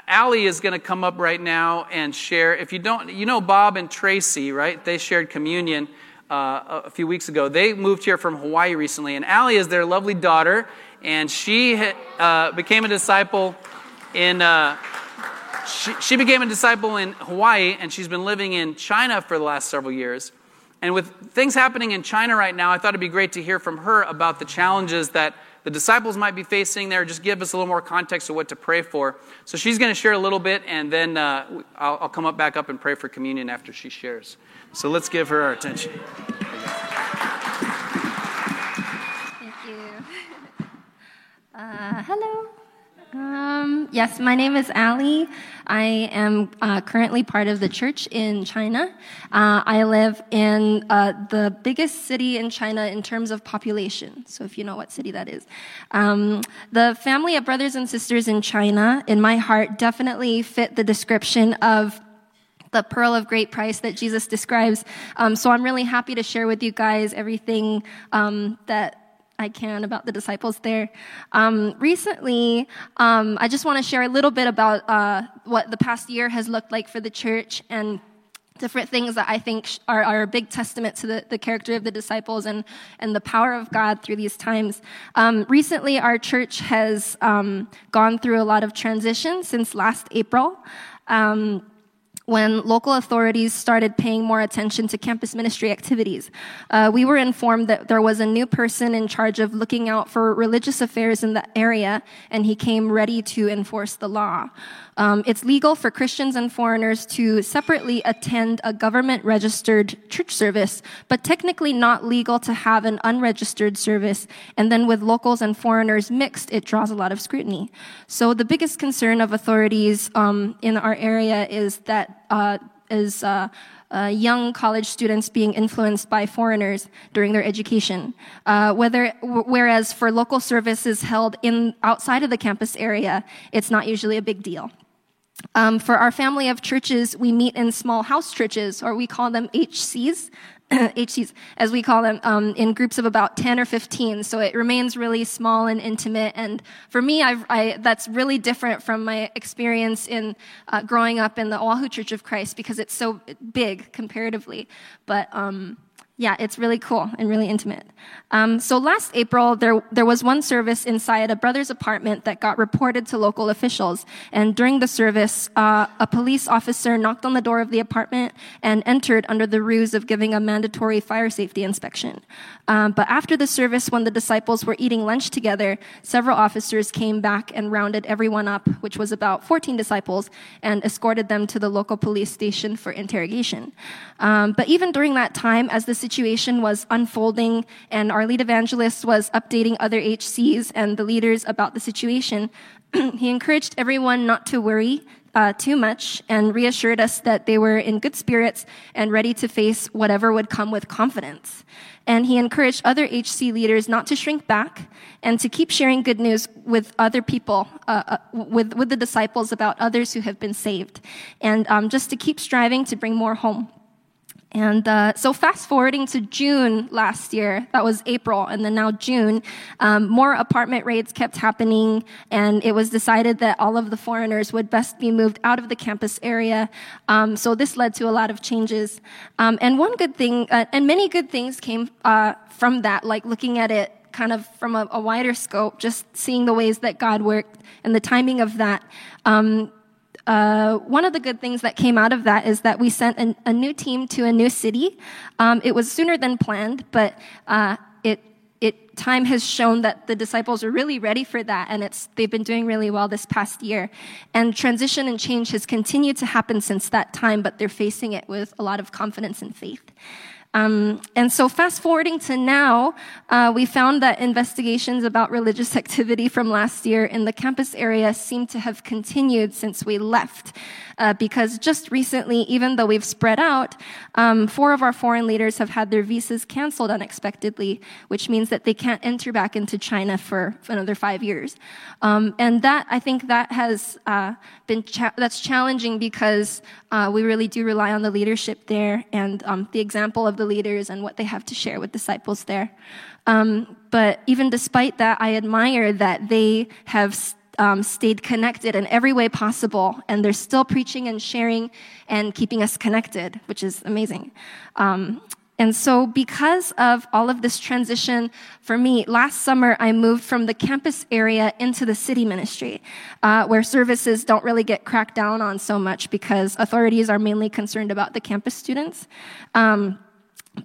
Ali is going to come up right now and share. If you don't, you know Bob and Tracy, right? They shared communion a few weeks ago. They moved here from Hawaii recently, and Ali is their lovely daughter. And she became a disciple in she became a disciple in Hawaii, and she's been living in China for the last several years. And with things happening in China right now, I thought it'd be great to hear from her about the challenges that the disciples might be facing there. Just give us a little more context of what to pray for. So she's going to share a little bit, and then I'll come up back up and pray for communion after she shares. So let's give her our attention. Hello. Yes, my name is Ali. I am currently part of the church in China. I live in the biggest city in China in terms of population, so if you know what city that is. The family of brothers and sisters in China, in my heart, definitely fit the description of the pearl of great price that Jesus describes. So I'm really happy to share with you guys everything that I can about the disciples there. Recently, I just want to share a little bit about what the past year has looked like for the church and different things that I think are a big testament to the character of the disciples and the power of God through these times. Recently, our church has gone through a lot of transition since last April. When local authorities started paying more attention to campus ministry activities. We were informed that there was a new person in charge of looking out for religious affairs in the area, and he came ready to enforce the law. It's legal for Christians and foreigners to separately attend a government-registered church service, but technically not legal to have an unregistered service, and then with locals and foreigners mixed, it draws a lot of scrutiny. So the biggest concern of authorities in our area is that young college students being influenced by foreigners during their education. Whereas for local services held outside of the campus area, it's not usually a big deal. For our family of churches, we meet in small house churches, or we call them HCs. HCs, as we call them, in groups of about 10 or 15. So it remains really small and intimate. And for me, that's really different from my experience in growing up in the Oahu Church of Christ because it's so big comparatively. But Yeah, it's really cool and really intimate. So last April, there was one service inside a brother's apartment that got reported to local officials. And during the service, a police officer knocked on the door of the apartment and entered under the ruse of giving a mandatory fire safety inspection. But after the service, when the disciples were eating lunch together, several officers came back and rounded everyone up, which was about 14 disciples, and escorted them to the local police station for interrogation. But even during that time, as the situation was unfolding and our lead evangelist was updating other HCs and the leaders about the situation, he encouraged everyone not to worry too much and reassured us that they were in good spirits and ready to face whatever would come with confidence. And he encouraged other HC leaders not to shrink back and to keep sharing good news with other people, with the disciples about others who have been saved, and just to keep striving to bring more home. And so fast forwarding to June last year, that was April, and then now June, more apartment raids kept happening, and it was decided that all of the foreigners would best be moved out of the campus area. So this led to a lot of changes. And one good thing, and many good things came from that, like looking at it kind of from a wider scope, just seeing the ways that God worked and the timing of that. One of the good things that came out of that is that we sent a new team to a new city. It was sooner than planned, but time has shown that the disciples are really ready for that, and they've been doing really well this past year. And transition and change has continued to happen since that time, but they're facing it with a lot of confidence and faith. And so fast forwarding to now, we found that investigations about religious activity from last year in the campus area seem to have continued since we left, because just recently, even though we've spread out, 4 of our foreign leaders have had their visas canceled unexpectedly, which means that they can't enter back into China for another 5 years. And that, I think that has that's challenging, because we really do rely on the leadership there and the example of the leaders and what they have to share with disciples there. But even despite that, I admire that they have stayed connected in every way possible, and they're still preaching and sharing and keeping us connected, which is amazing. And so because of all of this transition, for me, last summer, I moved from the campus area into the city ministry, where services don't really get cracked down on so much because authorities are mainly concerned about the campus students.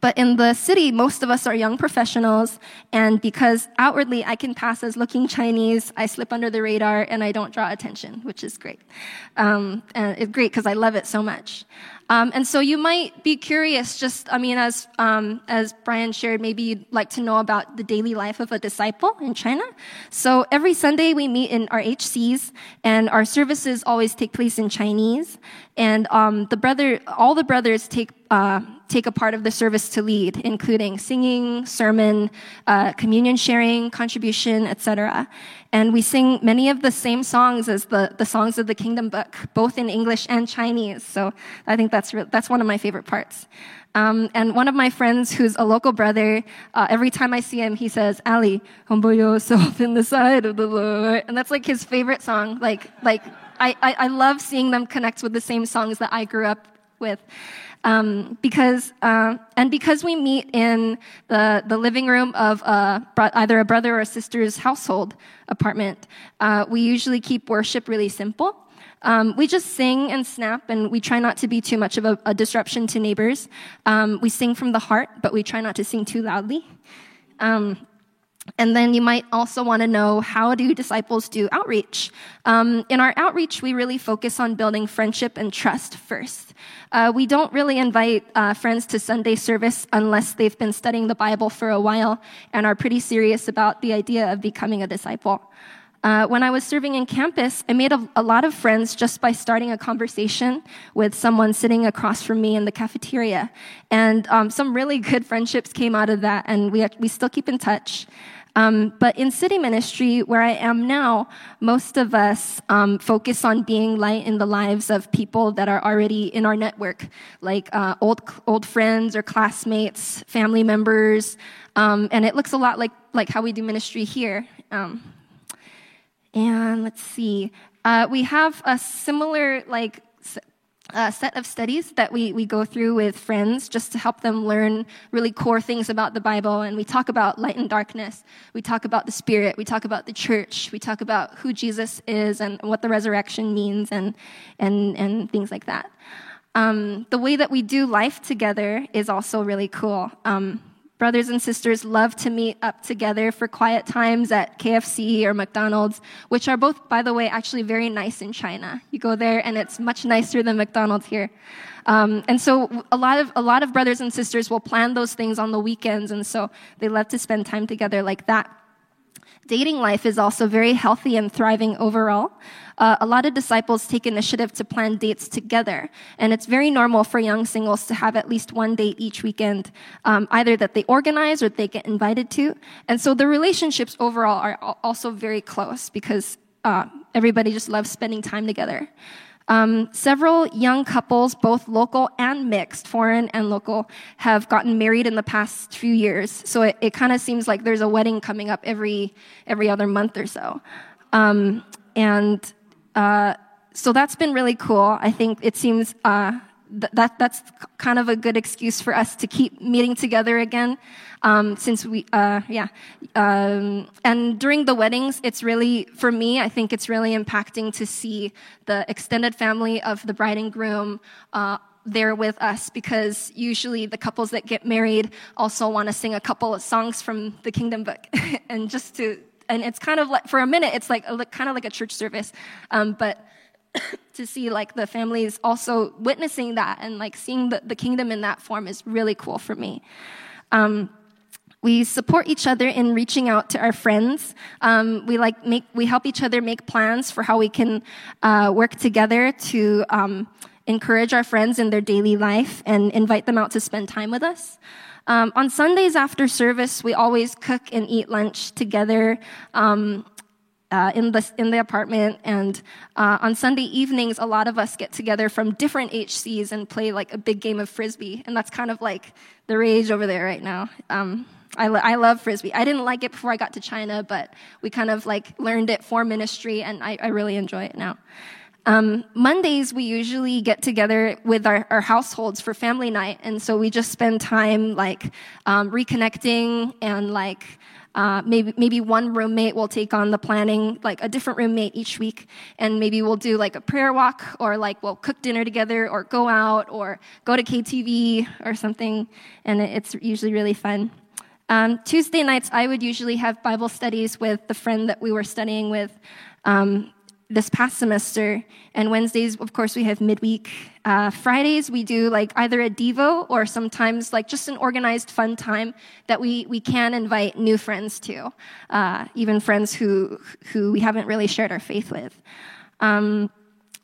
But in the city, most of us are young professionals, and because outwardly I can pass as looking Chinese, I slip under the radar and I don't draw attention, which is great. And it's great because I love it so much. And so you might be curious, as Brian shared, maybe you'd like to know about the daily life of a disciple in China. So every Sunday we meet in our HCs, and our services always take place in Chinese. And all the brothers take a part of the service to lead, including singing, sermon, communion sharing, contribution, etc. And we sing many of the same songs as the songs of the Kingdom Book, both in English and Chinese. So I think that's one of my favorite parts. And one of my friends, who's a local brother, every time I see him, he says, "Ali, humble yourself in the sight of the Lord," and that's like his favorite song. Like I love seeing them connect with the same songs that I grew up with. Because we meet in the living room of either a brother or a sister's household apartment, we usually keep worship really simple. We just sing and snap, and we try not to be too much of a disruption to neighbors. We sing from the heart, but we try not to sing too loudly. And then you might also want to know, how do disciples do outreach? In our outreach, we really focus on building friendship and trust first. We don't really invite friends to Sunday service unless they've been studying the Bible for a while and are pretty serious about the idea of becoming a disciple. When I was serving in campus, I made a lot of friends just by starting a conversation with someone sitting across from me in the cafeteria. And some really good friendships came out of that, and we still keep in touch. But in city ministry, where I am now, most of us focus on being light in the lives of people that are already in our network, like old friends or classmates, family members. And it looks a lot like how we do ministry here. And let's see, we have a similar set of studies that we go through with friends just to help them learn really core things about the Bible. And we talk about light and darkness. We talk about the Spirit. We talk about the church. We talk about who Jesus is and what the resurrection means and things like that. The way that we do life together is also really cool. Brothers and sisters love to meet up together for quiet times at KFC or McDonald's, which are both, by the way, actually very nice in China. You go there and it's much nicer than McDonald's here. And so a lot of brothers and sisters will plan those things on the weekends, and so they love to spend time together like that. Dating life is also very healthy and thriving overall. A lot of disciples take initiative to plan dates together, and it's very normal for young singles to have at least one date each weekend, either that they organize or they get invited to. And so the relationships overall are also very close because everybody just loves spending time together. Several young couples, both local and mixed, foreign and local, have gotten married in the past few years. So it kind of seems like there's a wedding coming up every other month or so. So that's been really cool. I think it seems that's kind of a good excuse for us to keep meeting together again, since we, and during the weddings, it's really, for me, I think it's really impacting to see the extended family of the bride and groom there with us, because usually the couples that get married also want to sing a couple of songs from the Kingdom Book, and it's kind of like, for a minute, it's like kind of like a church service, but to see like the families also witnessing that and like seeing the kingdom in that form is really cool for me. We support each other in reaching out to our friends. We help each other make plans for how we can work together to encourage our friends in their daily life and invite them out to spend time with us. On Sundays after service, we always cook and eat lunch together in the apartment, and on Sunday evenings, a lot of us get together from different HCs and play like a big game of Frisbee, and that's kind of like the rage over there right now. I love Frisbee. I didn't like it before I got to China, but we kind of like learned it for ministry, and I really enjoy it now. Mondays, we usually get together with our households for family night, and so we just spend time like reconnecting and like maybe one roommate will take on the planning, like a different roommate each week, and maybe we'll do like a prayer walk, or like we'll cook dinner together or go out or go to KTV or something, and it's usually really fun. Tuesday nights, I would usually have Bible studies with the friend that we were studying with this past semester, and Wednesdays, of course, we have midweek. Fridays, we do like either a Devo or sometimes like just an organized fun time that we can invite new friends to, even friends who we haven't really shared our faith with. And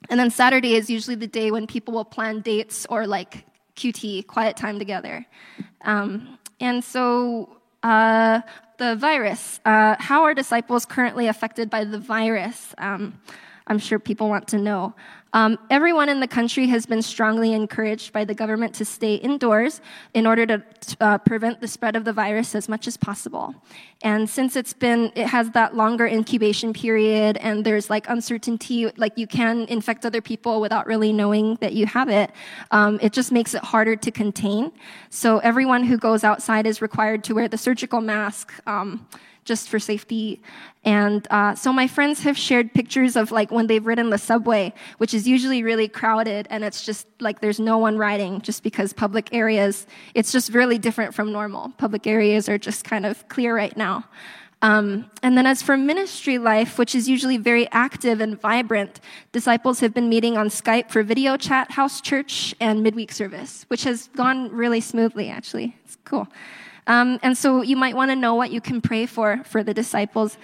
then Saturday is usually the day when people will plan dates or like QT, quiet time together. The virus. How are disciples currently affected by the virus? I'm sure people want to know. Everyone in the country has been strongly encouraged by the government to stay indoors in order to prevent the spread of the virus as much as possible. And since it has that longer incubation period, and there's like uncertainty, like you can infect other people without really knowing that you have it. It just makes it harder to contain. So everyone who goes outside is required to wear the surgical mask, just for safety. And so my friends have shared pictures of like when they've ridden the subway, which is usually really crowded, and it's just like there's no one riding, just because public areas, it's just really different from normal. Public areas are just kind of clear right now. And then as for ministry life, which is usually very active and vibrant, disciples have been meeting on Skype for video chat, house church, and midweek service, which has gone really smoothly, actually. It's cool. And so you might want to know what you can pray for the disciples.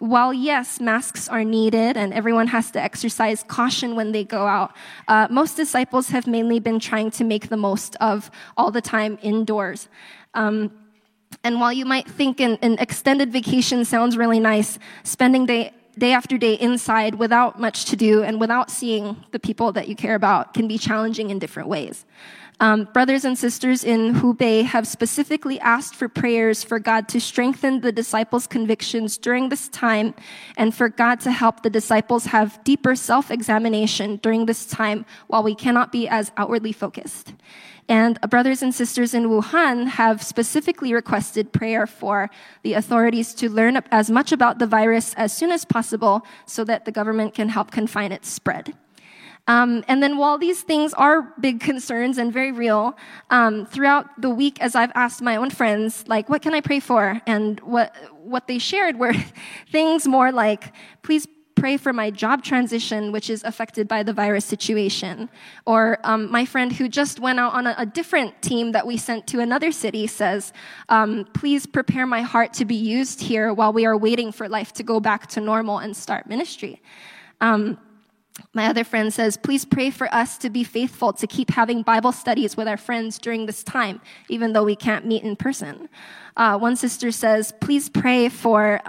While, yes, masks are needed and everyone has to exercise caution when they go out, most disciples have mainly been trying to make the most of all the time indoors. And while you might think an extended vacation sounds really nice, spending day day after day inside without much to do and without seeing the people that you care about can be challenging in different ways. Brothers and sisters in Hubei have specifically asked for prayers for God to strengthen the disciples' convictions during this time and for God to help the disciples have deeper self-examination during this time while we cannot be as outwardly focused. And brothers and sisters in Wuhan have specifically requested prayer for the authorities to learn as much about the virus as soon as possible so that the government can help confine its spread. And then while these things are big concerns and very real, throughout the week as I've asked my own friends, like, what can I pray for? And what they shared were things more like, please pray for my job transition, which is affected by the virus situation. Or my friend who just went out on a different team that we sent to another city says, please prepare my heart to be used here while we are waiting for life to go back to normal and start ministry. My other friend says, please pray for us to be faithful to keep having Bible studies with our friends during this time, even though we can't meet in person. One sister says, please pray for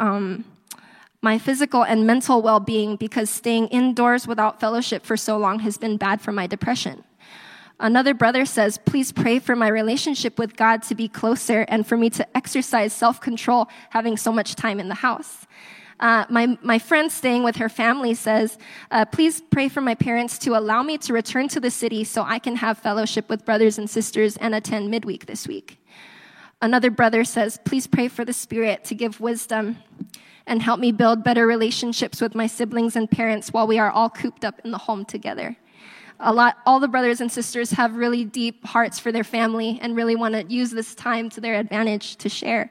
my physical and mental well-being because staying indoors without fellowship for so long has been bad for my depression. Another brother says, please pray for my relationship with God to be closer and for me to exercise self-control having so much time in the house. My friend staying with her family says, please pray for my parents to allow me to return to the city so I can have fellowship with brothers and sisters and attend midweek this week. Another brother says, please pray for the Spirit to give wisdom and help me build better relationships with my siblings and parents while we are all cooped up in the home together. All the brothers and sisters have really deep hearts for their family and really want to use this time to their advantage to share.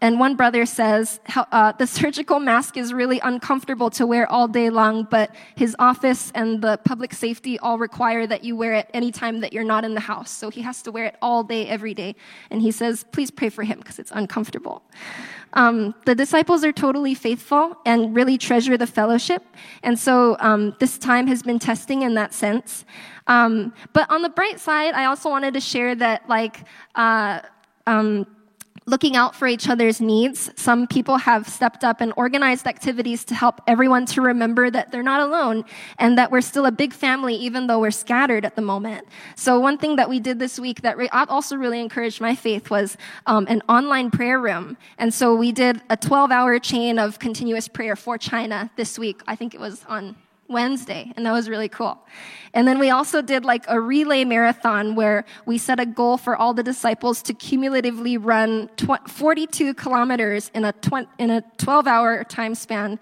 And one brother says, the surgical mask is really uncomfortable to wear all day long, but his office and the public safety all require that you wear it any time that you're not in the house. So he has to wear it all day, every day. And he says, please pray for him because it's uncomfortable. The disciples are totally faithful and really treasure the fellowship. And so this time has been testing in that sense. But on the bright side, I also wanted to share that, looking out for each other's needs. Some people have stepped up and organized activities to help everyone to remember that they're not alone and that we're still a big family even though we're scattered at the moment. So one thing that we did this week that also really encouraged my faith was an online prayer room. And so we did a 12-hour chain of continuous prayer for China this week. I think it was on Wednesday, and that was really cool. And then we also did a relay marathon where we set a goal for all the disciples to cumulatively run 42 kilometers in a 12-hour time span.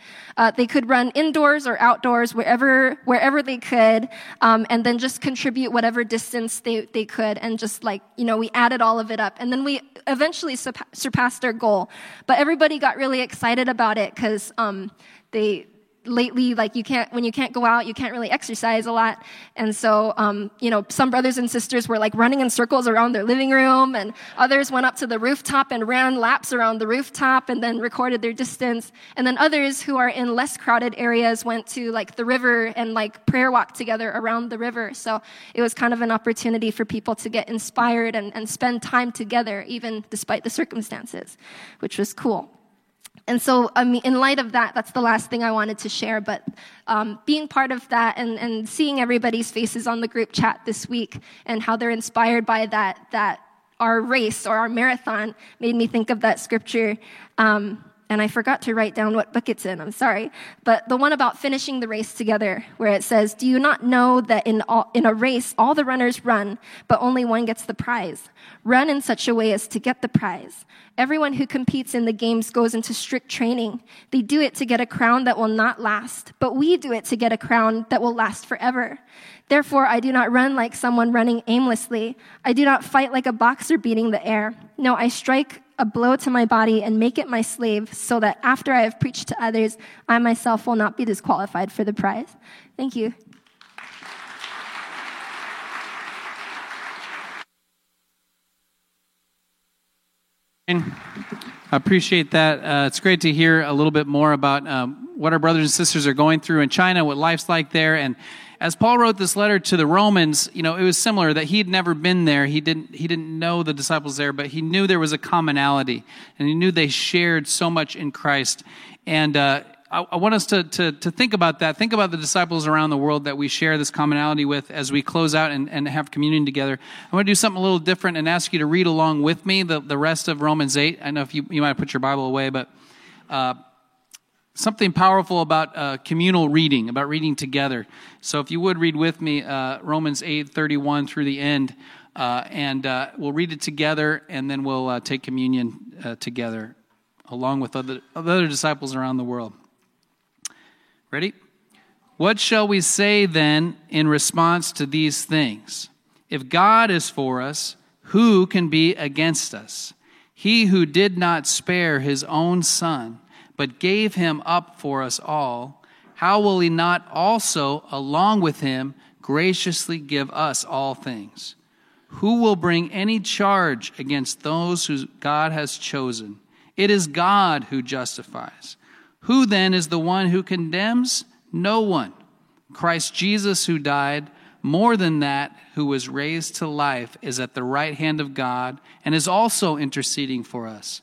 They could run indoors or outdoors, wherever they could, and then just contribute whatever distance they could, and just we added all of it up. And then we eventually surpassed our goal. But everybody got really excited about it because lately, when you can't go out, you can't really exercise a lot. And so, some brothers and sisters were running in circles around their living room, and others went up to the rooftop and ran laps around the rooftop and then recorded their distance. And then others who are in less crowded areas went to the river and prayer walk together around the river. So it was kind of an opportunity for people to get inspired and spend time together, even despite the circumstances, which was cool. And so, in light of that, that's the last thing I wanted to share. But being part of that and seeing everybody's faces on the group chat this week and how they're inspired by that our race or our marathon made me think of that scripture. And I forgot to write down what book it's in, I'm sorry. But the one about finishing the race together, where it says, do you not know that in a race all the runners run, but only one gets the prize? Run in such a way as to get the prize. Everyone who competes in the games goes into strict training. They do it to get a crown that will not last, but we do it to get a crown that will last forever. Therefore, I do not run like someone running aimlessly. I do not fight like a boxer beating the air. No, I strike a blow to my body and make it my slave so that after I have preached to others, I myself will not be disqualified for the prize. Thank you. I appreciate that. It's great to hear a little bit more about what our brothers and sisters are going through in China, what life's like there. And as Paul wrote this letter to the Romans, it was similar that he had never been there. He didn't know the disciples there, but he knew there was a commonality, and he knew they shared so much in Christ. And I want us to think about that. Think about the disciples around the world that we share this commonality with as we close out and have communion together. I'm going to do something a little different and ask you to read along with me the rest of Romans 8. I know if you might put your Bible away, but something powerful about communal reading, about reading together. So if you would read with me Romans 8:31 through the end, and we'll read it together, and then we'll take communion together along with other disciples around the world. Ready? What shall we say then in response to these things? If God is for us, who can be against us? He who did not spare his own son, but gave him up for us all, how will he not also, along with him, graciously give us all things? Who will bring any charge against those who God has chosen? It is God who justifies. Who then is the one who condemns? No one. Christ Jesus, who died, more than that, who was raised to life, is at the right hand of God and is also interceding for us.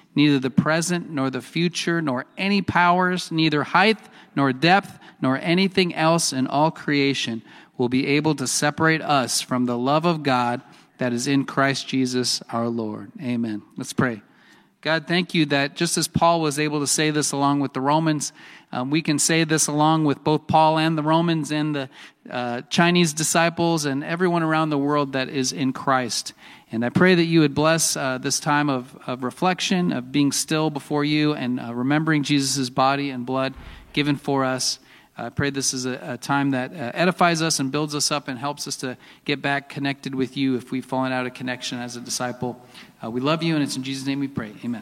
neither the present nor the future, nor any powers, neither height nor depth, nor anything else in all creation will be able to separate us from the love of God that is in Christ Jesus our Lord. Amen. Let's pray. God, thank you that just as Paul was able to say this along with the Romans, we can say this along with both Paul and the Romans and the Chinese disciples and everyone around the world that is in Christ. And I pray that you would bless this time of reflection, of being still before you and remembering Jesus' body and blood given for us. I pray this is a time that edifies us and builds us up and helps us to get back connected with you if we've fallen out of connection as a disciple. We love you, and it's in Jesus' name we pray. Amen.